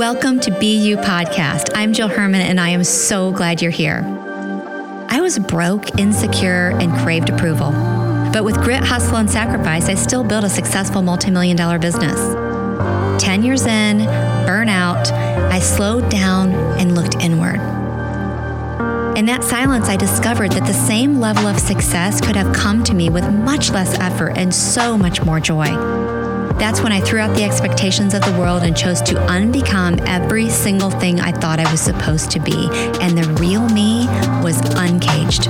Welcome to BU Podcast. I'm Jill Herman, and I am so glad you're here. I was broke, insecure, and craved approval. But with grit, hustle, and sacrifice, I still built a successful multi-million-dollar business. 10 years in, burnout, I slowed down and looked inward. In that silence, I discovered that the same level of success could have come to me with much less effort and so much more joy. That's when I threw out the expectations of the world and chose to unbecome every single thing I thought I was supposed to be. And the real me was uncaged.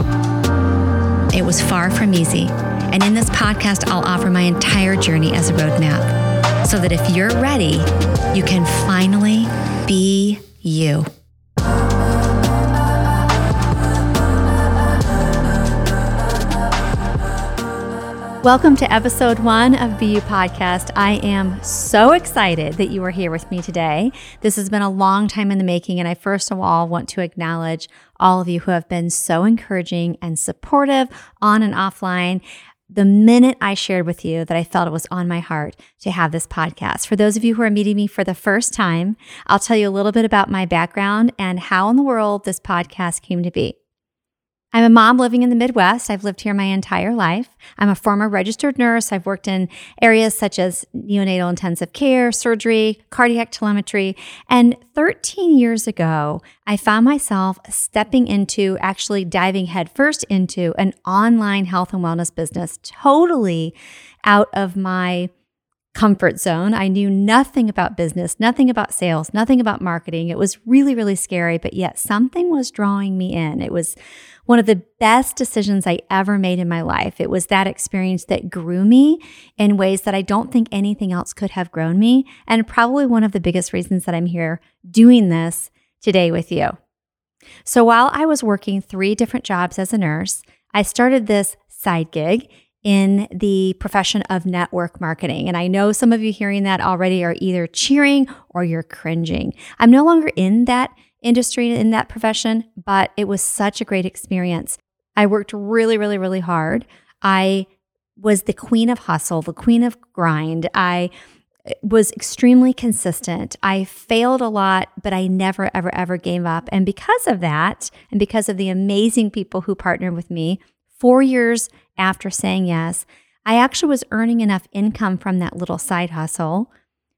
It was far from easy. And in this podcast, I'll offer my entire journey as a roadmap so that if you're ready, you can finally be you. Welcome to episode 1 of BU Podcast. I am so excited that you are here with me today. This has been a long time in the making, and I first of all want to acknowledge all of you who have been so encouraging and supportive on and offline. The minute I shared with you that I felt it was on my heart to have this podcast. For those of you who are meeting me for the first time, I'll tell you a little bit about my background and how in the world this podcast came to be. I'm a mom living in the Midwest. I've lived here my entire life. I'm a former registered nurse. I've worked in areas such as neonatal intensive care, surgery, cardiac telemetry. And 13 years ago, I found myself stepping into, actually diving headfirst into an online health and wellness business, totally out of my comfort zone. I knew nothing about business, nothing about sales, nothing about marketing. It was really, really scary, but yet something was drawing me in. It was one of the best decisions I ever made in my life. It was that experience that grew me in ways that I don't think anything else could have grown me, and probably one of the biggest reasons that I'm here doing this today with you. So while I was working 3 different jobs as a nurse, I started this side gig in the profession of network marketing. And I know some of you hearing that already are either cheering or you're cringing. I'm no longer in that industry, in that profession, but it was such a great experience. I worked really, really, really hard. I was the queen of hustle, the queen of grind. I was extremely consistent. I failed a lot, but I never, ever, ever gave up. And because of that, and because of the amazing people who partnered with me, 4 years after saying yes, I actually was earning enough income from that little side hustle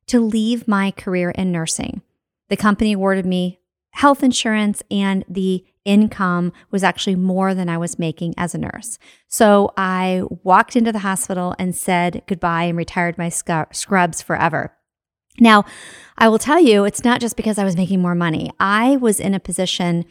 to leave my career in nursing. The company awarded me health insurance, and the income was actually more than I was making as a nurse. So I walked into the hospital and said goodbye and retired my scrubs forever. Now, I will tell you, it's not just because I was making more money. I was in a position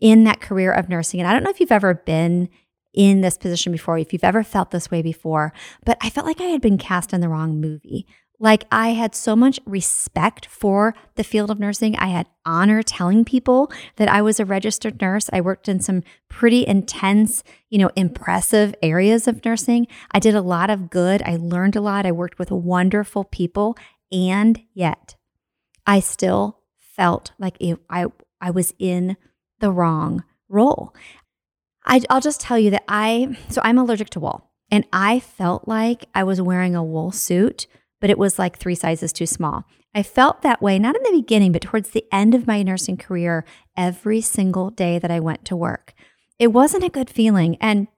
in that career of nursing, and I don't know if you've ever been in this position before, if you've ever felt this way before, but I felt like I had been cast in the wrong movie. Like I had so much respect for the field of nursing. I had honor telling people that I was a registered nurse. I worked in some pretty intense, impressive areas of nursing. I did a lot of good. I learned a lot. I worked with wonderful people. And yet I still felt like I was in the wrong role. I'll just tell you that I'm allergic to wool, and I felt like I was wearing a wool suit, but it was like 3 sizes too small. I felt that way, not in the beginning, but towards the end of my nursing career, every single day that I went to work. It wasn't a good feeling, and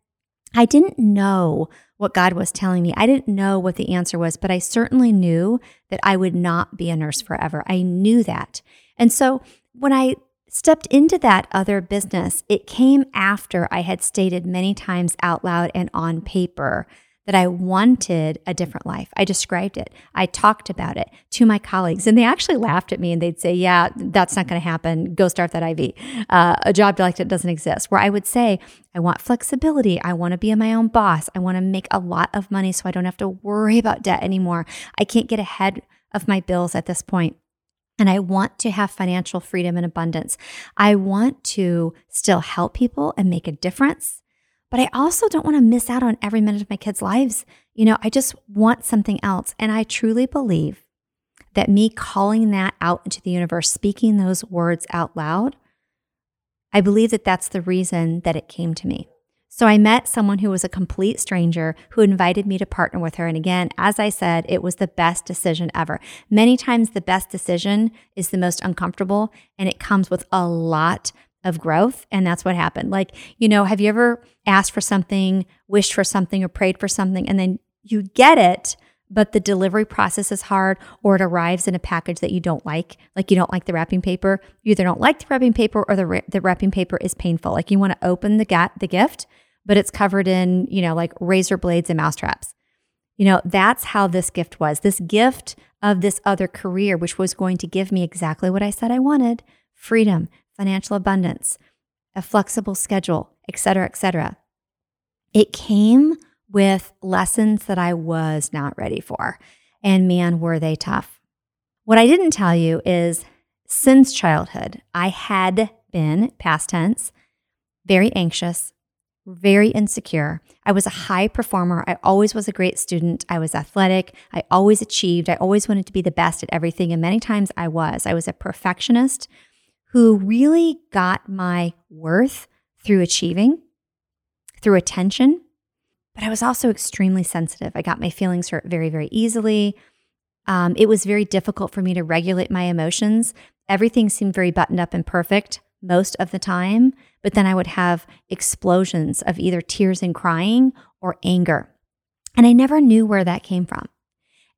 I didn't know what God was telling me. I didn't know what the answer was, but I certainly knew that I would not be a nurse forever. I knew that. And so when I stepped into that other business, it came after I had stated many times out loud and on paper that I wanted a different life. I described it. I talked about it to my colleagues, and they actually laughed at me, and they'd say, yeah, that's not going to happen. Go start that IV. A job like that doesn't exist. Where I would say, I want flexibility. I want to be my own boss. I want to make a lot of money so I don't have to worry about debt anymore. I can't get ahead of my bills at this point. And I want to have financial freedom and abundance. I want to still help people and make a difference, but I also don't want to miss out on every minute of my kids' lives. I just want something else. And I truly believe that me calling that out into the universe, speaking those words out loud, I believe that that's the reason that it came to me. So I met someone who was a complete stranger who invited me to partner with her. And again, as I said, it was the best decision ever. Many times the best decision is the most uncomfortable, and it comes with a lot of growth. And that's what happened. Like, you know, have you ever asked for something, wished for something, or prayed for something, and then you get it, but the delivery process is hard, or it arrives in a package that you don't like you don't like the wrapping paper. You either don't like the wrapping paper or the wrapping paper is painful. Like you want to open the gift, but it's covered in, you know, like razor blades and mousetraps. You know, that's how this gift was. This gift of this other career, which was going to give me exactly what I said I wanted, freedom, financial abundance, a flexible schedule, et cetera, et cetera. It came with lessons that I was not ready for. And man, were they tough. What I didn't tell you is since childhood, I had been, past tense, very anxious, very insecure. I was a high performer. I always was a great student. I was athletic. I always achieved. I always wanted to be the best at everything. And many times I was. I was a perfectionist who really got my worth through achieving, through attention. But I was also extremely sensitive. I got my feelings hurt very, very easily. It was very difficult for me to regulate my emotions. Everything seemed very buttoned up and perfect most of the time, but then I would have explosions of either tears and crying or anger. And I never knew where that came from.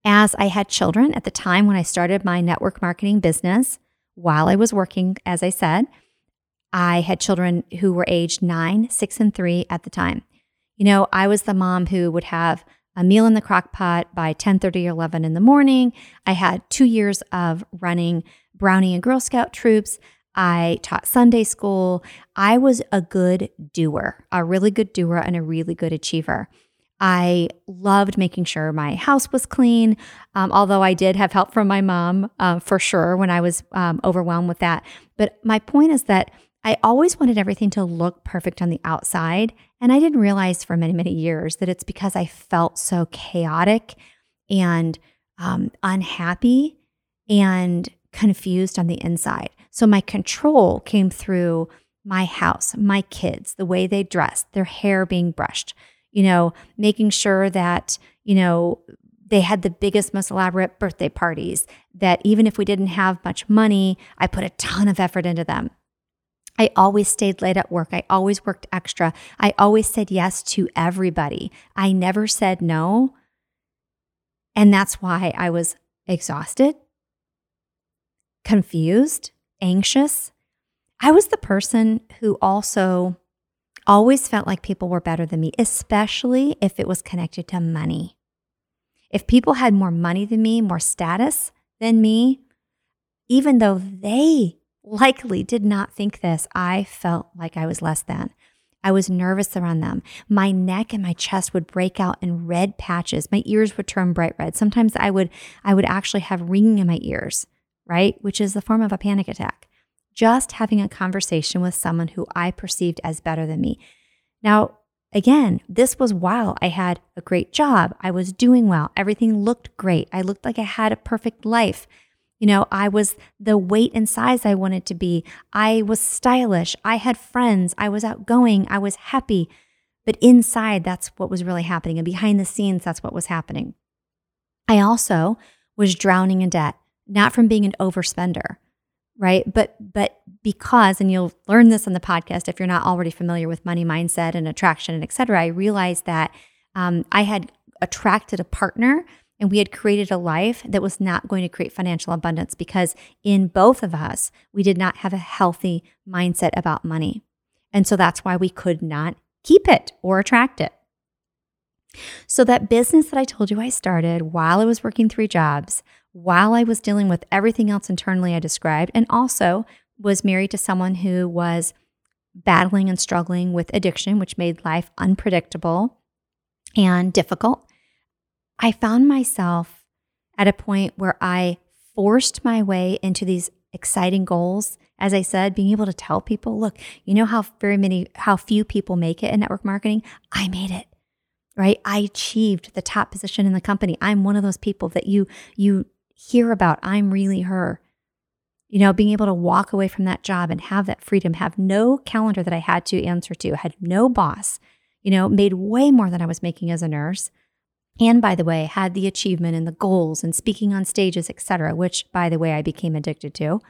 As I had children at the time when I started my network marketing business, while I was working, as I said, I had children who were aged 9, 6, and 3 at the time. You know, I was the mom who would have a meal in the crock pot by 10:30 or 11 in the morning. I had 2 years of running Brownie and Girl Scout troops. I taught Sunday school. I was a good doer, a really good doer and a really good achiever. I loved making sure my house was clean, although I did have help from my mom for sure when I was overwhelmed with that. But my point is that I always wanted everything to look perfect on the outside. And I didn't realize for many, many years that it's because I felt so chaotic and unhappy and confused on the inside. So my control came through my house, my kids, the way they dressed, their hair being brushed, you know, making sure that, you know, they had the biggest, most elaborate birthday parties, that even if we didn't have much money, I put a ton of effort into them. I always stayed late at work. I always worked extra. I always said yes to everybody. I never said no. And that's why I was exhausted, confused, anxious. I was the person who also always felt like people were better than me, especially if it was connected to money. If people had more money than me, more status than me, even though they likely did not think this, I felt like I was less than. I was nervous around them. My neck and my chest would break out in red patches. My ears would turn bright red. Sometimes I would actually have ringing in my ears, right? Which is the form of a panic attack. Just having a conversation with someone who I perceived as better than me. Now, again, this was while I had a great job. I was doing well. Everything looked great. I looked like I had a perfect life. You know, I was the weight and size I wanted to be. I was stylish. I had friends. I was outgoing. I was happy. But inside, that's what was really happening. And behind the scenes, that's what was happening. I also was drowning in debt, not from being an overspender, right? But because, and you'll learn this on the podcast if you're not already familiar with money mindset and attraction and et cetera, I realized that I had attracted a partner. And we had created a life that was not going to create financial abundance because in both of us, we did not have a healthy mindset about money. And so that's why we could not keep it or attract it. So that business that I told you I started while I was working 3 jobs, while I was dealing with everything else internally I described, and also was married to someone who was battling and struggling with addiction, which made life unpredictable and difficult. I found myself at a point where I forced my way into these exciting goals. As I said, being able to tell people, look, you know how few people make it in network marketing? I made it, right? I achieved the top position in the company. I'm one of those people that you hear about. I'm really her. You know, being able to walk away from that job and have that freedom, have no calendar that I had to answer to, had no boss. you know, made way more than I was making as a nurse. And by the way, had the achievement and the goals and speaking on stages, et cetera, which by the way, I became addicted to.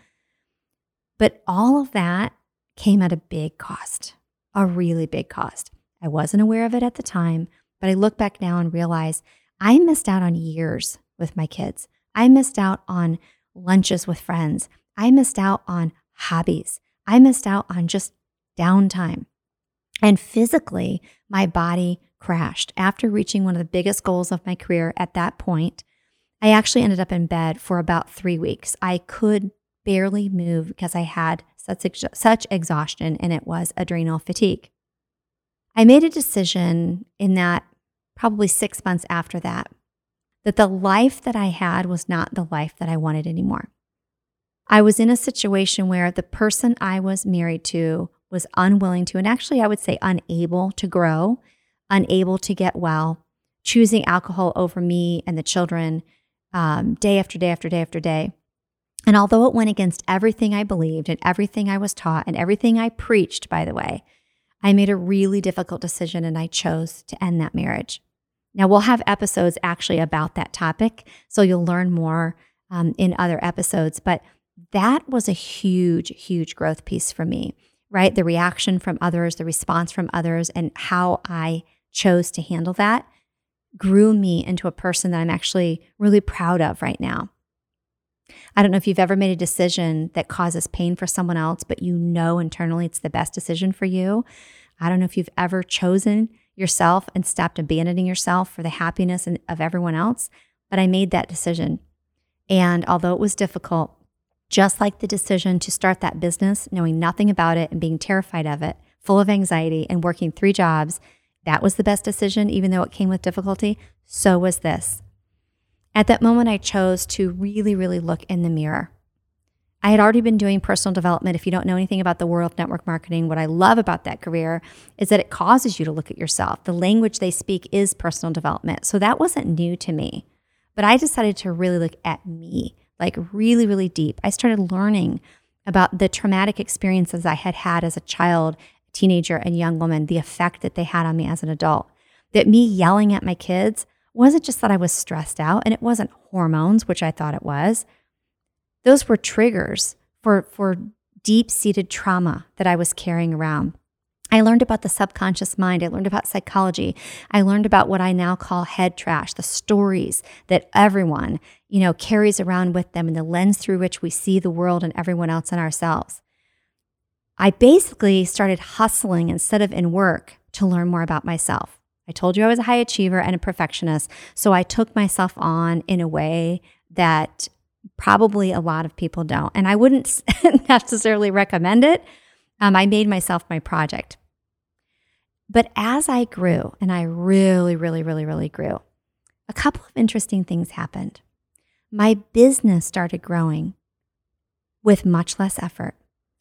But all of that came at a big cost, a really big cost. I wasn't aware of it at the time, but I look back now and realize I missed out on years with my kids. I missed out on lunches with friends. I missed out on hobbies. I missed out on just downtime. And physically, my body crashed. After reaching one of the biggest goals of my career at that point, I actually ended up in bed for about 3 weeks. I could barely move because I had such exhaustion, and it was adrenal fatigue. I made a decision in that probably 6 months after that, that the life that I had was not the life that I wanted anymore. I was in a situation where the person I was married to was unwilling to, and actually I would say unable to grow, unable to get well, choosing alcohol over me and the children day after day after day after day. And although it went against everything I believed and everything I was taught and everything I preached, by the way, I made a really difficult decision and I chose to end that marriage. Now, we'll have episodes actually about that topic, so you'll learn more in other episodes. But that was a huge, huge growth piece for me, right? The reaction from others, the response from others, and how I chose to handle that grew me into a person that I'm actually really proud of right now. I don't know if you've ever made a decision that causes pain for someone else, but you know internally it's the best decision for you. I don't know if you've ever chosen yourself and stopped abandoning yourself for the happiness of everyone else, but I made that decision. And although it was difficult, just like the decision to start that business, knowing nothing about it and being terrified of it, full of anxiety and working 3 jobs, that was the best decision, even though it came with difficulty, so was this. At that moment, I chose to really, really look in the mirror. I had already been doing personal development. If you don't know anything about the world of network marketing, what I love about that career is that it causes you to look at yourself. The language they speak is personal development. So that wasn't new to me, but I decided to really look at me, like really, really deep. I started learning about the traumatic experiences I had had as a child, teenager, and young woman, the effect that they had on me as an adult, that me yelling at my kids wasn't just that I was stressed out, and it wasn't hormones, which I thought it was. Those were triggers for deep-seated trauma that I was carrying around. I learned about the subconscious mind. I learned about psychology. I learned about what I now call head trash, the stories that everyone, you know, carries around with them and the lens through which we see the world and everyone else and ourselves. I basically started hustling instead of in work to learn more about myself. I told you I was a high achiever and a perfectionist, so I took myself on in a way that probably a lot of people don't, and I wouldn't necessarily recommend it. I made myself my project. But as I grew, and I really, really, really, really grew, a couple of interesting things happened. My business started growing with much less effort.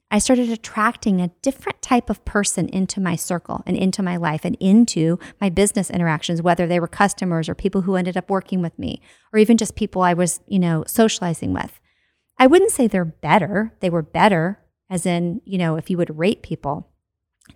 I started attracting a different type of person into my circle and into my life and into my business interactions, whether they were customers or people who ended up working with me or even just people I was, you know, socializing with. I wouldn't say they're better. They were better, as in, you know, if you would rate people,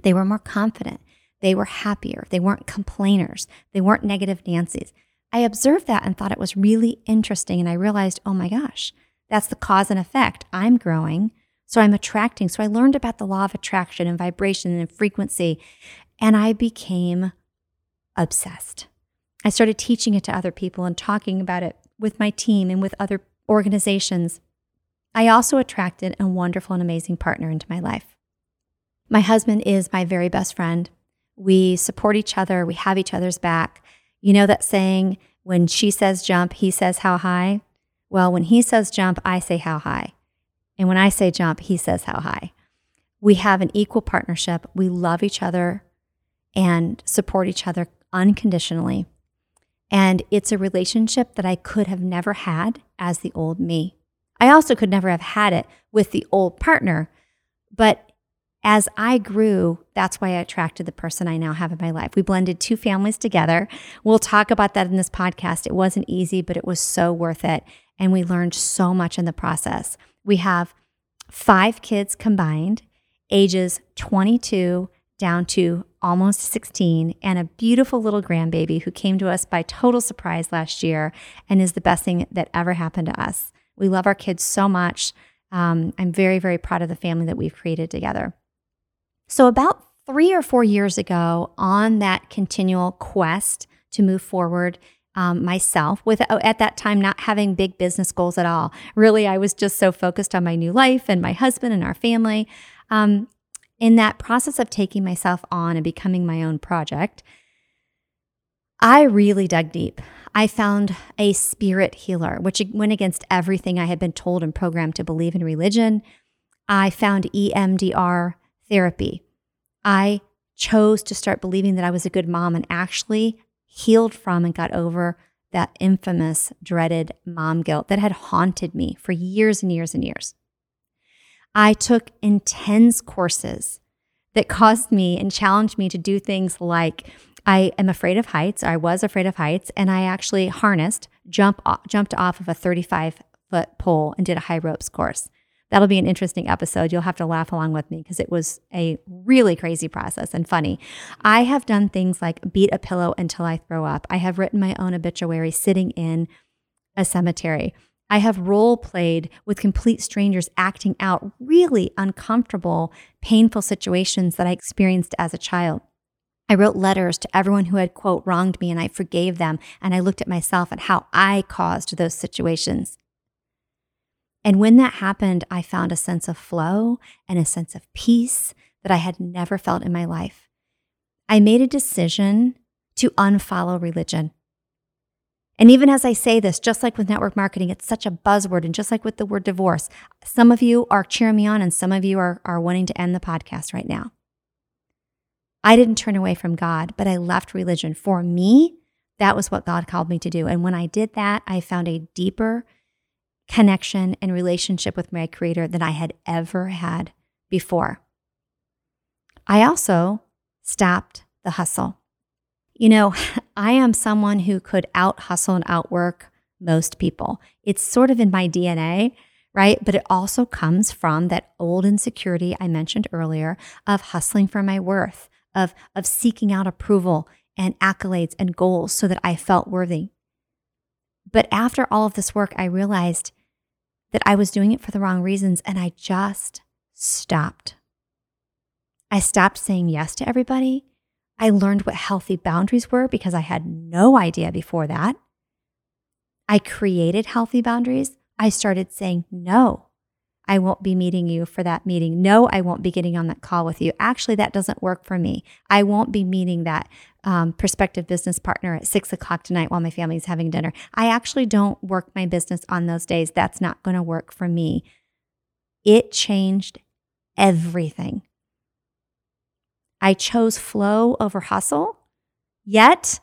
they were more confident. They were happier. They weren't complainers. They weren't negative Nancys. I observed that and thought it was really interesting. And I realized, oh my gosh, that's the cause and effect. I'm growing. So I'm attracting. So I learned about the law of attraction and vibration and frequency, and I became obsessed. I started teaching it to other people and talking about it with my team and with other organizations. I also attracted a wonderful and amazing partner into my life. My husband is my very best friend. We support each other. We have each other's back. You know that saying, when she says jump, he says how high? Well, when he says jump, I say how high. And when I say jump, he says how high. We have an equal partnership. We love each other and support each other unconditionally. And it's a relationship that I could have never had as the old me. I also could never have had it with the old partner. But as I grew, that's why I attracted the person I now have in my life. We blended 2 families together. We'll talk about that in this podcast. It wasn't easy, but it was so worth it. And we learned so much in the process. We have 5 kids combined, ages 22 down to almost 16, and a beautiful little grandbaby who came to us by total surprise last year and is the best thing that ever happened to us. We love our kids so much. I'm very, very proud of the family that we've created together. So about 3 or 4 years ago, on that continual quest to move forward myself, with at that time not having big business goals at all. Really, I was just so focused on my new life and my husband and our family. In that process of taking myself on and becoming my own project, I really dug deep. I found a spirit healer, which went against everything I had been told and programmed to believe in religion. I found EMDR therapy. I chose to start believing that I was a good mom and actually healed from and got over that infamous, dreaded mom guilt that had haunted me for years and years and years. I took intense courses that caused me and challenged me to do things like I am afraid of heights. I was afraid of heights, and I actually jumped off of a 35-foot pole and did a high ropes course. That'll be an interesting episode. You'll have to laugh along with me because it was a really crazy process and funny. I have done things like beat a pillow until I throw up. I have written my own obituary sitting in a cemetery. I have role played with complete strangers, acting out really uncomfortable, painful situations that I experienced as a child. I wrote letters to everyone who had, quote, wronged me, and I forgave them. And I looked at myself at how I caused those situations. And when that happened, I found a sense of flow and a sense of peace that I had never felt in my life. I made a decision to unfollow religion. And even as I say this, just like with network marketing, it's such a buzzword. And just like with the word divorce, some of you are cheering me on and some of you are wanting to end the podcast right now. I didn't turn away from God, but I left religion. For me, that was what God called me to do. And when I did that, I found a deeper connection and relationship with my Creator than I had ever had before. I also stopped the hustle. You know, I am someone who could out-hustle and outwork most people. It's sort of in my DNA, right? But it also comes from that old insecurity I mentioned earlier of hustling for my worth, of seeking out approval and accolades and goals so that I felt worthy. But after all of this work, I realized that I was doing it for the wrong reasons, and I just stopped. I stopped saying yes to everybody. I learned what healthy boundaries were because I had no idea before that. I created healthy boundaries. I started saying, no, I won't be meeting you for that meeting. No, I won't be getting on that call with you. Actually, that doesn't work for me. I won't be meeting that prospective business partner at 6 o'clock tonight while my family's having dinner. I actually don't work my business on those days. That's not going to work for me. It changed everything. I chose flow over hustle. Yet,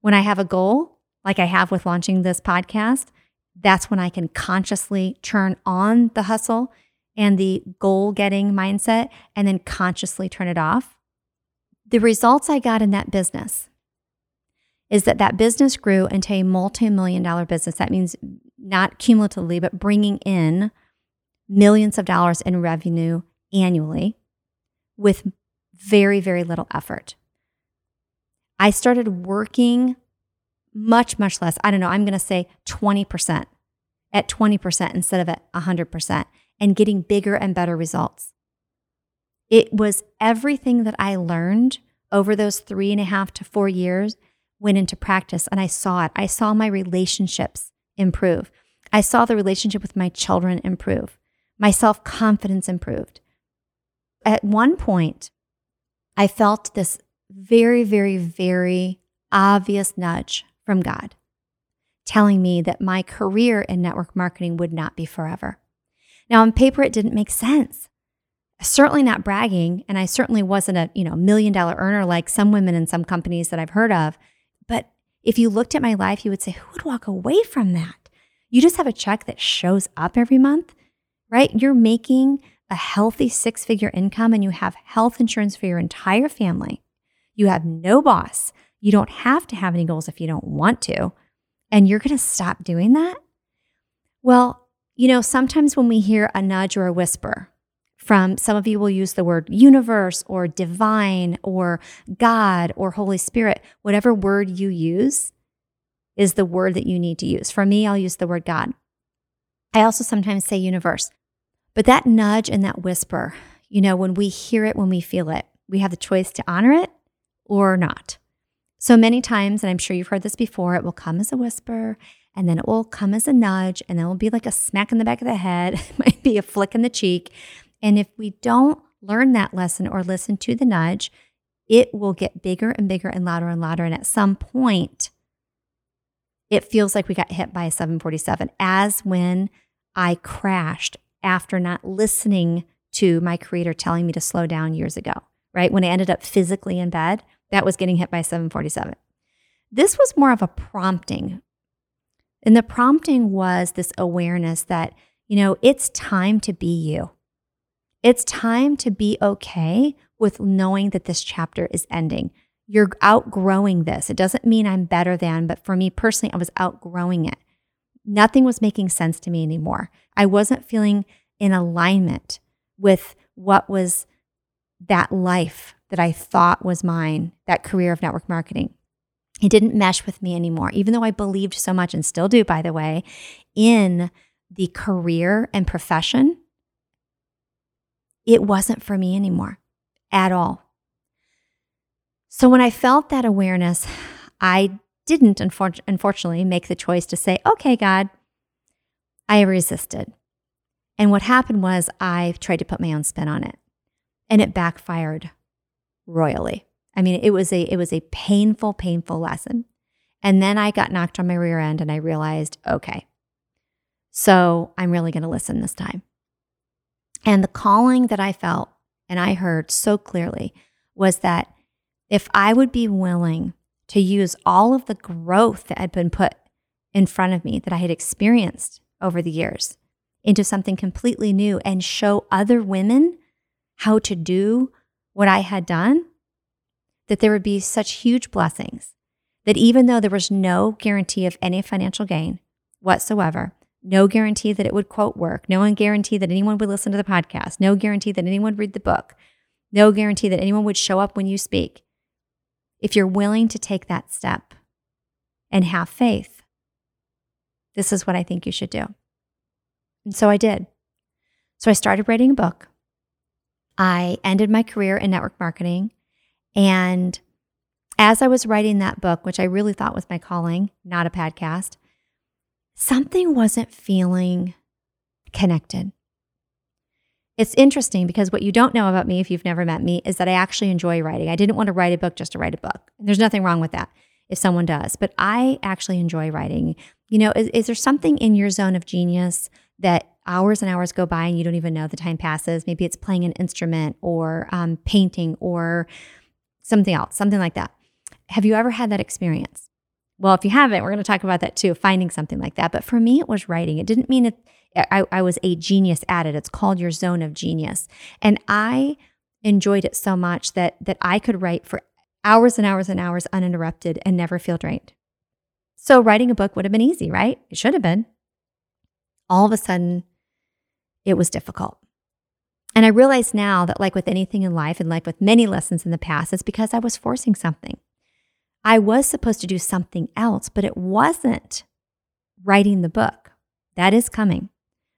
when I have a goal, like I have with launching this podcast, that's when I can consciously turn on the hustle and the goal-getting mindset and then consciously turn it off. The results I got in that business is that business grew into a multi-million-dollar business. That means not cumulatively, but bringing in millions of dollars in revenue annually with very, very little effort. I started working much less. I don't know, I'm going to say 20%, at 20% instead of at 100%, and getting bigger and better results. It was everything that I learned over those 3.5 to 4 years went into practice, and I saw it. I saw my relationships improve. I saw the relationship with my children improve. My self-confidence improved. At one point, I felt this very, very, very obvious nudge from God telling me that my career in network marketing would not be forever. Now, on paper, it didn't make sense. Certainly not bragging, and I certainly wasn't a $1 million earner like some women in some companies that I've heard of. But if you looked at my life, you would say, who would walk away from that? You just have a check that shows up every month, right? You're making a healthy six-figure income, and you have health insurance for your entire family. You have no boss. You don't have to have any goals if you don't want to. And you're going to stop doing that? Well, sometimes when we hear a nudge or a whisper from, some of you will use the word universe or divine or God or Holy Spirit. Whatever word you use is the word that you need to use. For me, I'll use the word God. I also sometimes say universe. But that nudge and that whisper, you know, when we hear it, when we feel it, we have the choice to honor it or not. So many times, and I'm sure you've heard this before, it will come as a whisper, and then it will come as a nudge, and then it will be like a smack in the back of the head. It might be a flick in the cheek. And if we don't learn that lesson or listen to the nudge, it will get bigger and bigger and louder and louder. And at some point, it feels like we got hit by a 747, as when I crashed after not listening to my creator telling me to slow down years ago, right? When I ended up physically in bed, that was getting hit by a 747. This was more of a prompting. And the prompting was this awareness that, you know, it's time to be you. It's time to be okay with knowing that this chapter is ending. You're outgrowing this. It doesn't mean I'm better than, but for me personally, I was outgrowing it. Nothing was making sense to me anymore. I wasn't feeling in alignment with what was that life that I thought was mine, that career of network marketing. It didn't mesh with me anymore, even though I believed so much, and still do, by the way, in the career and profession. It wasn't for me anymore at all. So when I felt that awareness, I didn't, unfortunately, make the choice to say, okay, God, I resisted. And what happened was I tried to put my own spin on it, and it backfired royally. I mean, it was a painful, painful lesson. And then I got knocked on my rear end, and I realized, okay, so I'm really going to listen this time. And the calling that I felt and I heard so clearly was that if I would be willing to use all of the growth that had been put in front of me, that I had experienced over the years, into something completely new and show other women how to do what I had done, that there would be such huge blessings that even though there was no guarantee of any financial gain whatsoever, no guarantee that it would, quote, work, no guarantee that anyone would listen to the podcast, no guarantee that anyone would read the book, no guarantee that anyone would show up when you speak. If you're willing to take that step and have faith, this is what I think you should do. And so I did. So I started writing a book. I ended my career in network marketing. And as I was writing that book, which I really thought was my calling, not a podcast, something wasn't feeling connected. It's interesting because what you don't know about me, if you've never met me, is that I actually enjoy writing. I didn't want to write a book just to write a book. And there's nothing wrong with that if someone does, but I actually enjoy writing. You know, is there something in your zone of genius that hours and hours go by and you don't even know the time passes? Maybe it's playing an instrument or painting or something else, something like that. Have you ever had that experience? Well, if you haven't, we're going to talk about that too, finding something like that. But for me, it was writing. It didn't mean I was a genius at it. It's called your zone of genius. And I enjoyed it so much that I could write for hours and hours and hours uninterrupted and never feel drained. So writing a book would have been easy, right? It should have been. All of a sudden, it was difficult. And I realize now that, like with anything in life and like with many lessons in the past, it's because I was forcing something. I was supposed to do something else, but it wasn't writing the book. That is coming.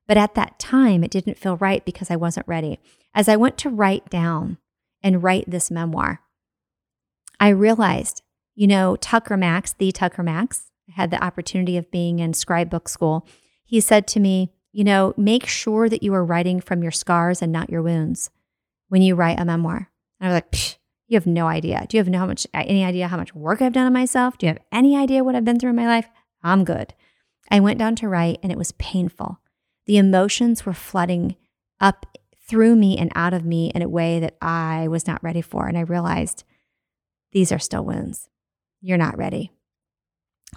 But at that time, it didn't feel right because I wasn't ready. As I went to write down and write this memoir, I realized, you know, Tucker Max, I had the opportunity of being in Scribe Book School. He said to me, you know, make sure that you are writing from your scars and not your wounds when you write a memoir. And I was like, psh. You have no idea. Do you have any idea how much work I've done on myself? Do you have any idea what I've been through in my life? I'm good. I went down to write, and it was painful. The emotions were flooding up through me and out of me in a way that I was not ready for. And I realized these are still wounds. You're not ready.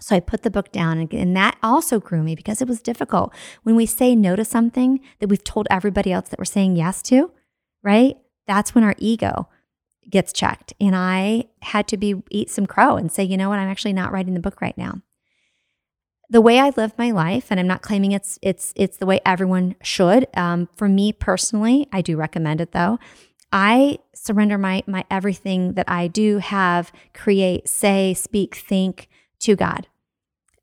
So I put the book down, and that also grew me because it was difficult. When we say no to something that we've told everybody else that we're saying yes to, right? That's when our ego gets checked. And I had to eat some crow and say, you know what, I'm actually not writing the book right now. the way I live my life, and I'm not claiming it's the way everyone should. For me personally, I do recommend it though. I surrender my everything that I do, have, create, say, speak, think to God.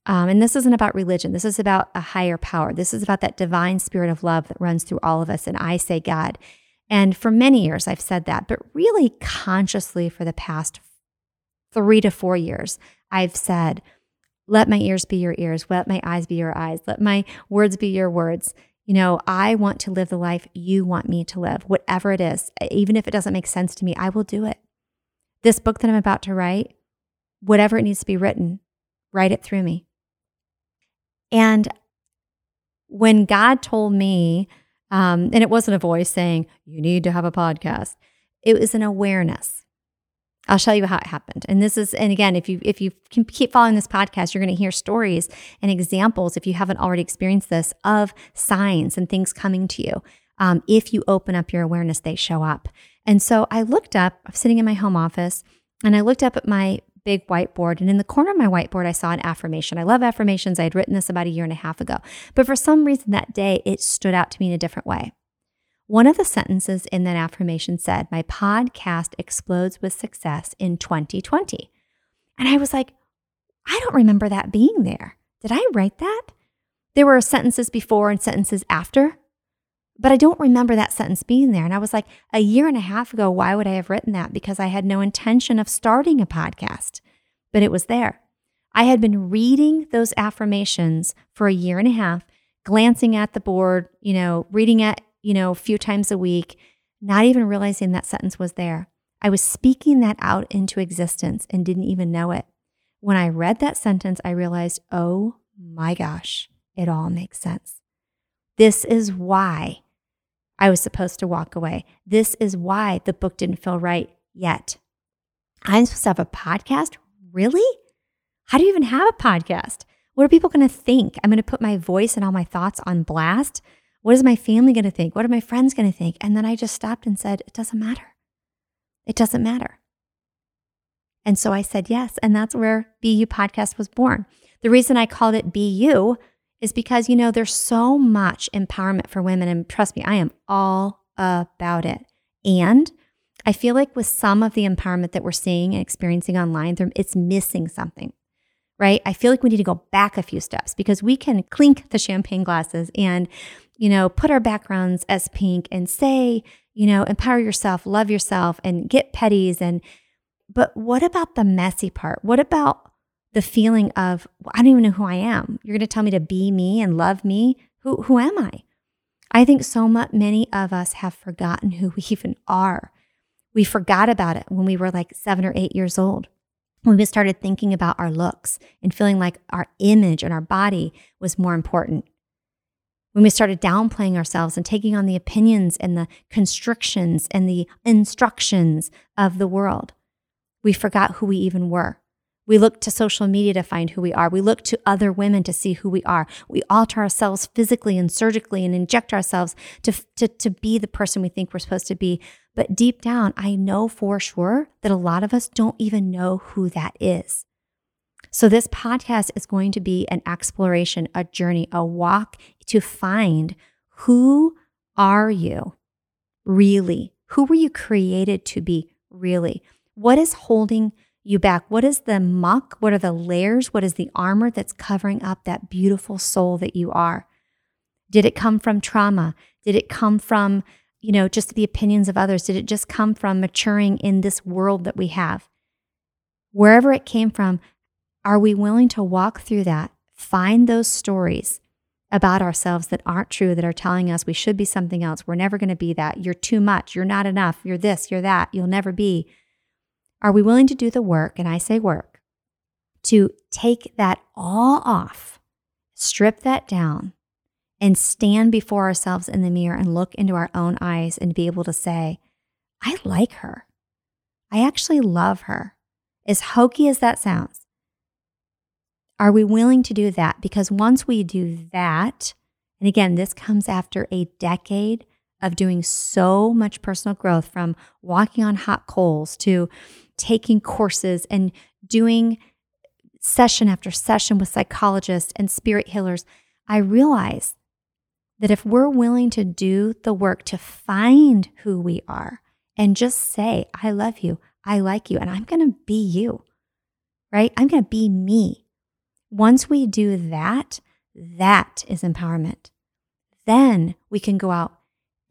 And this isn't about religion. This is about a higher power. This is about that divine spirit of love that runs through all of us. And I say God. And for many years, I've said that, but really consciously for the past 3 to 4 years, I've said, let my ears be your ears. Let my eyes be your eyes. Let my words be your words. You know, I want to live the life you want me to live, whatever it is. Even if it doesn't make sense to me, I will do it. This book that I'm about to write, whatever it needs to be written, write it through me. And when God told me, and it wasn't a voice saying, you need to have a podcast. It was an awareness. I'll show you how it happened. And this is, and again, if you can keep following this podcast, you're going to hear stories and examples, if you haven't already experienced this, of signs and things coming to you. If you open up your awareness, they show up. And so I looked up, I'm sitting in my home office, and I looked up at my big whiteboard. And in the corner of my whiteboard, I saw an affirmation. I love affirmations. I had written this about 1.5 years ago. But for some reason that day, it stood out to me in a different way. One of the sentences in that affirmation said, my podcast explodes with success in 2020. And I was like, I don't remember that being there. Did I write that? There were sentences before and sentences after, but I don't remember that sentence being there. And I was like, 1.5 years ago, why would I have written that? Because I had no intention of starting a podcast, but it was there. I had been reading those affirmations for 1.5 years, glancing at the board, you know, reading it, you know, a few times a week, not even realizing that sentence was there. I was speaking that out into existence and didn't even know it. When I read that sentence, I realized, oh my gosh, it all makes sense. This is why I was supposed to walk away. This is why the book didn't feel right yet. I'm supposed to have a podcast? Really? How do you even have a podcast? What are people going to think? I'm going to put my voice and all my thoughts on blast. What is my family going to think? What are my friends going to think? And then I just stopped and said, it doesn't matter. It doesn't matter. And so I said yes. And that's where BU Podcast was born. The reason I called it BU is because, you know, there's so much empowerment for women. And trust me, I am all about it. And I feel like with some of the empowerment that we're seeing and experiencing online, it's missing something. Right? I feel like we need to go back a few steps because we can clink the champagne glasses and, you know, put our backgrounds as pink and say, you know, empower yourself, love yourself, and get petties. But what about the messy part? What about the feeling of, well, I don't even know who I am. You're going to tell me to be me and love me. Who am I? I think so much, many of us have forgotten who we even are. We forgot about it when we were like 7 or 8 years old. When we started thinking about our looks and feeling like our image and our body was more important. When we started downplaying ourselves and taking on the opinions and the constrictions and the instructions of the world, we forgot who we even were. We look to social media to find who we are. We look to other women to see who we are. We alter ourselves physically and surgically and inject ourselves to be the person we think we're supposed to be. But deep down, I know for sure that a lot of us don't even know who that is. So this podcast is going to be an exploration, a journey, a walk to find who are you really? Who were you created to be really? What is holding you back? What is the muck? What are the layers? What is the armor that's covering up that beautiful soul that you are? Did it come from trauma? Did it come from, you know, just the opinions of others? Did it just come from maturing in this world that we have? Wherever it came from, are we willing to walk through that, find those stories about ourselves that aren't true, that are telling us we should be something else, we're never going to be that, you're too much, you're not enough, you're this, you're that, you'll never be. Are we willing to do the work, and I say work, to take that all off, strip that down, and stand before ourselves in the mirror and look into our own eyes and be able to say, I like her. I actually love her. As hokey as that sounds, are we willing to do that? Because once we do that, and again, this comes after a decade of doing so much personal growth, from walking on hot coals to taking courses and doing session after session with psychologists and spirit healers, I realized that if we're willing to do the work to find who we are and just say, I love you, I like you, and I'm going to be you, right? I'm going to be me. Once we do that, that is empowerment. Then we can go out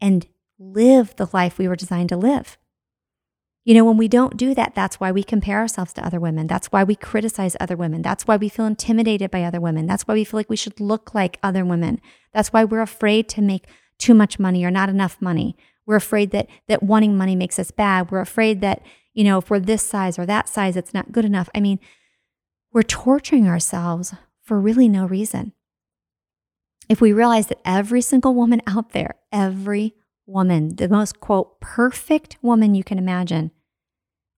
and live the life we were designed to live. You know, when we don't do that, that's why we compare ourselves to other women. That's why we criticize other women. That's why we feel intimidated by other women. That's why we feel like we should look like other women. That's why we're afraid to make too much money or not enough money. We're afraid that wanting money makes us bad. We're afraid that, you know, if we're this size or that size, it's not good enough. I mean, we're torturing ourselves for really no reason. If we realize that every single woman out there, every woman, the most, quote, perfect woman you can imagine,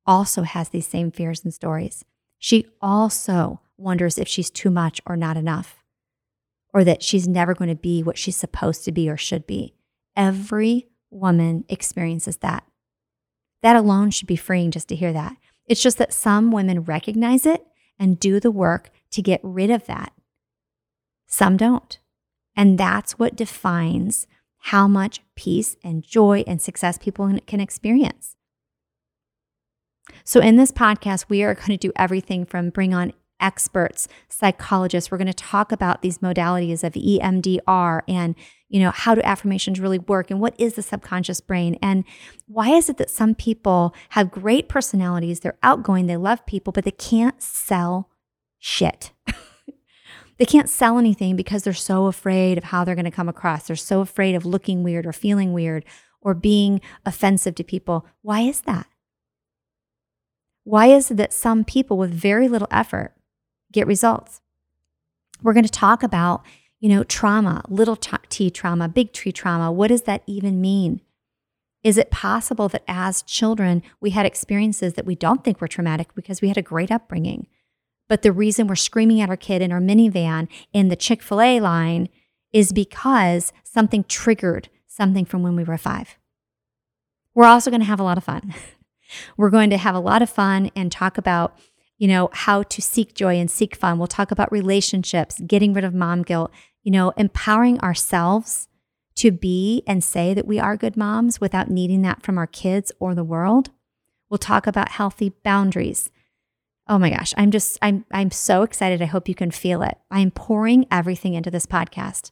also has these same fears and stories. She also wonders if she's too much or not enough, or that she's never going to be what she's supposed to be or should be. Every woman experiences that. That alone should be freeing just to hear that. It's just that some women recognize it and do the work to get rid of that. Some don't. And that's what defines how much peace and joy and success people can experience. So in this podcast, we are going to do everything from bring on experts, psychologists. We're going to talk about these modalities of EMDR and, you know, how do affirmations really work and what is the subconscious brain and why is it that some people have great personalities, they're outgoing, they love people, but they can't sell shit. They can't sell anything because they're so afraid of how they're going to come across. They're so afraid of looking weird or feeling weird or being offensive to people. Why is that? Why is it that some people with very little effort get results? We're going to talk about, you know, trauma, little t trauma, big T trauma. What does that even mean? Is it possible that as children, we had experiences that we don't think were traumatic because we had a great upbringing? But the reason we're screaming at our kid in our minivan in the Chick-fil-A line is because something triggered something from when we were 5. We're also going to have a lot of fun. We're going to have a lot of fun and talk about, you know, how to seek joy and seek fun. We'll talk about relationships, getting rid of mom guilt, you know, empowering ourselves to be and say that we are good moms without needing that from our kids or the world. We'll talk about healthy boundaries. Oh my gosh, I'm so excited. I hope you can feel it. I'm pouring everything into this podcast.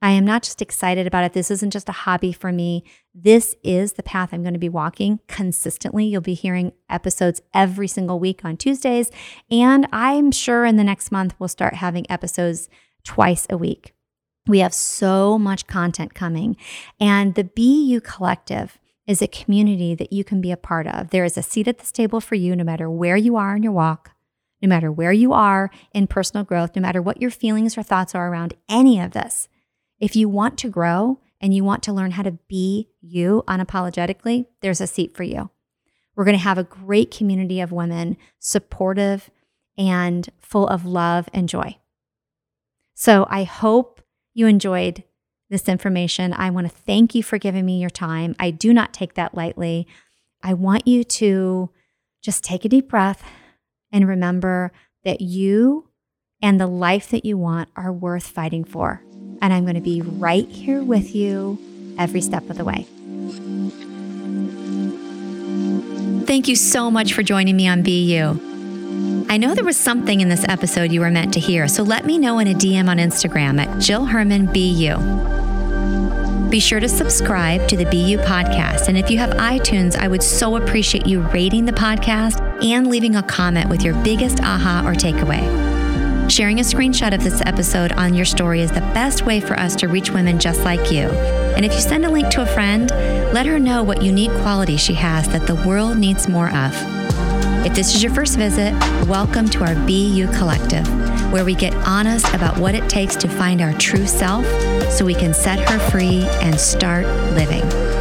I am not just excited about it. This isn't just a hobby for me. This is the path I'm going to be walking consistently. You'll be hearing episodes every single week on Tuesdays. And I'm sure in the next month, we'll start having episodes twice a week. We have so much content coming. And the BU Collective is a community that you can be a part of. There is a seat at this table for you no matter where you are in your walk, no matter where you are in personal growth, no matter what your feelings or thoughts are around any of this. If you want to grow and you want to learn how to be you unapologetically, there's a seat for you. We're going to have a great community of women, supportive and full of love and joy. So I hope you enjoyed this information. I want to thank you for giving me your time. I do not take that lightly. I want you to just take a deep breath and remember that you and the life that you want are worth fighting for. And I'm going to be right here with you every step of the way. Thank you so much for joining me on BU. I know there was something in this episode you were meant to hear, so let me know in a DM on Instagram at Jill Herman BU. Be sure to subscribe to the BU Podcast. And if you have iTunes, I would so appreciate you rating the podcast and leaving a comment with your biggest aha or takeaway. Sharing a screenshot of this episode on your story is the best way for us to reach women just like you. And if you send a link to a friend, let her know what unique quality she has that the world needs more of. If this is your first visit, welcome to our BU Collective, where we get honest about what it takes to find our true self so we can set her free and start living.